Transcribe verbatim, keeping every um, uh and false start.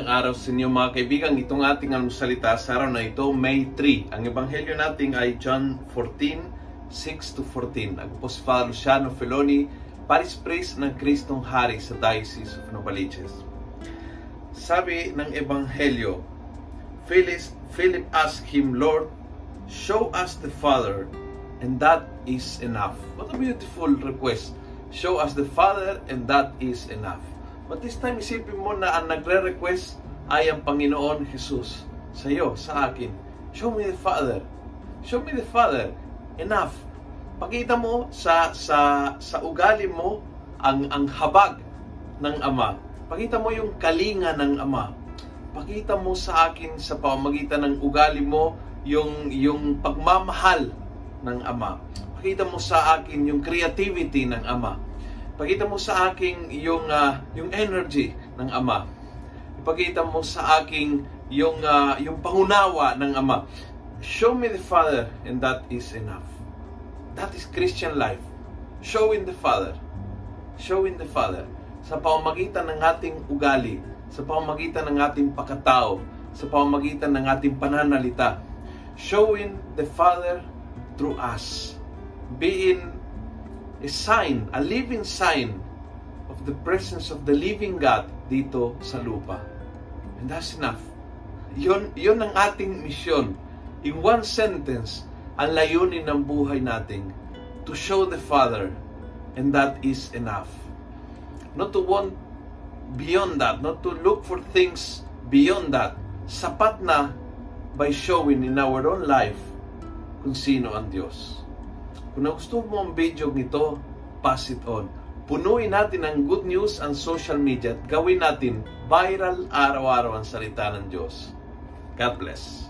Magandang araw sa inyo mga kaibigan. Itong ating almusalita sa araw na ito, May three. Ang ebanghelyo natin ay John fourteen, six to fourteen. Ako po si Father Luciano Filoni, Paris Priest ng Kristong Hari sa Diocese of Novaliches. Sabi ng ebanghelyo, Philip asked him, "Lord, show us the Father, and that is enough." What a beautiful request. Show us the Father, and that is enough. But this time, isipin mo na ang nagre-request ay ang Panginoon Jesus sa iyo, sa akin. Show me the Father. Show me the Father. Enough. Pakita mo sa sa sa ugali mo ang ang habag ng Ama. Pakita mo yung kalinga ng Ama. Pakita mo sa akin sa pamamagitan ng ugali mo yung yung pagmamahal ng Ama. Pakita mo sa akin yung creativity ng Ama. Ipakita mo sa akin yung, uh, yung energy ng Ama. Ipakita mo sa akin yung, uh, yung pangunawa ng Ama. Show me the Father, and that is enough. That is Christian life. Showing the Father. Showing the Father. Sa pamamagitan ng ating ugali, sa pamamagitan ng ating pagkatao, sa pamamagitan ng ating pananalita. Showing the Father through us. Being a sign, a living sign of the presence of the living God dito sa lupa. And that's enough. Yun, yun ang ating misyon. In one sentence, ang layunin ng buhay natin, to show the Father, and that is enough. Not to want beyond that, not to look for things beyond that. Sapat na by showing in our own life kung sino ang Diyos. Kung nagustuhan mo ang video nito, pass it on. Punuin natin ang good news ang social media at gawin natin viral araw-araw ang salita ng Diyos. God bless.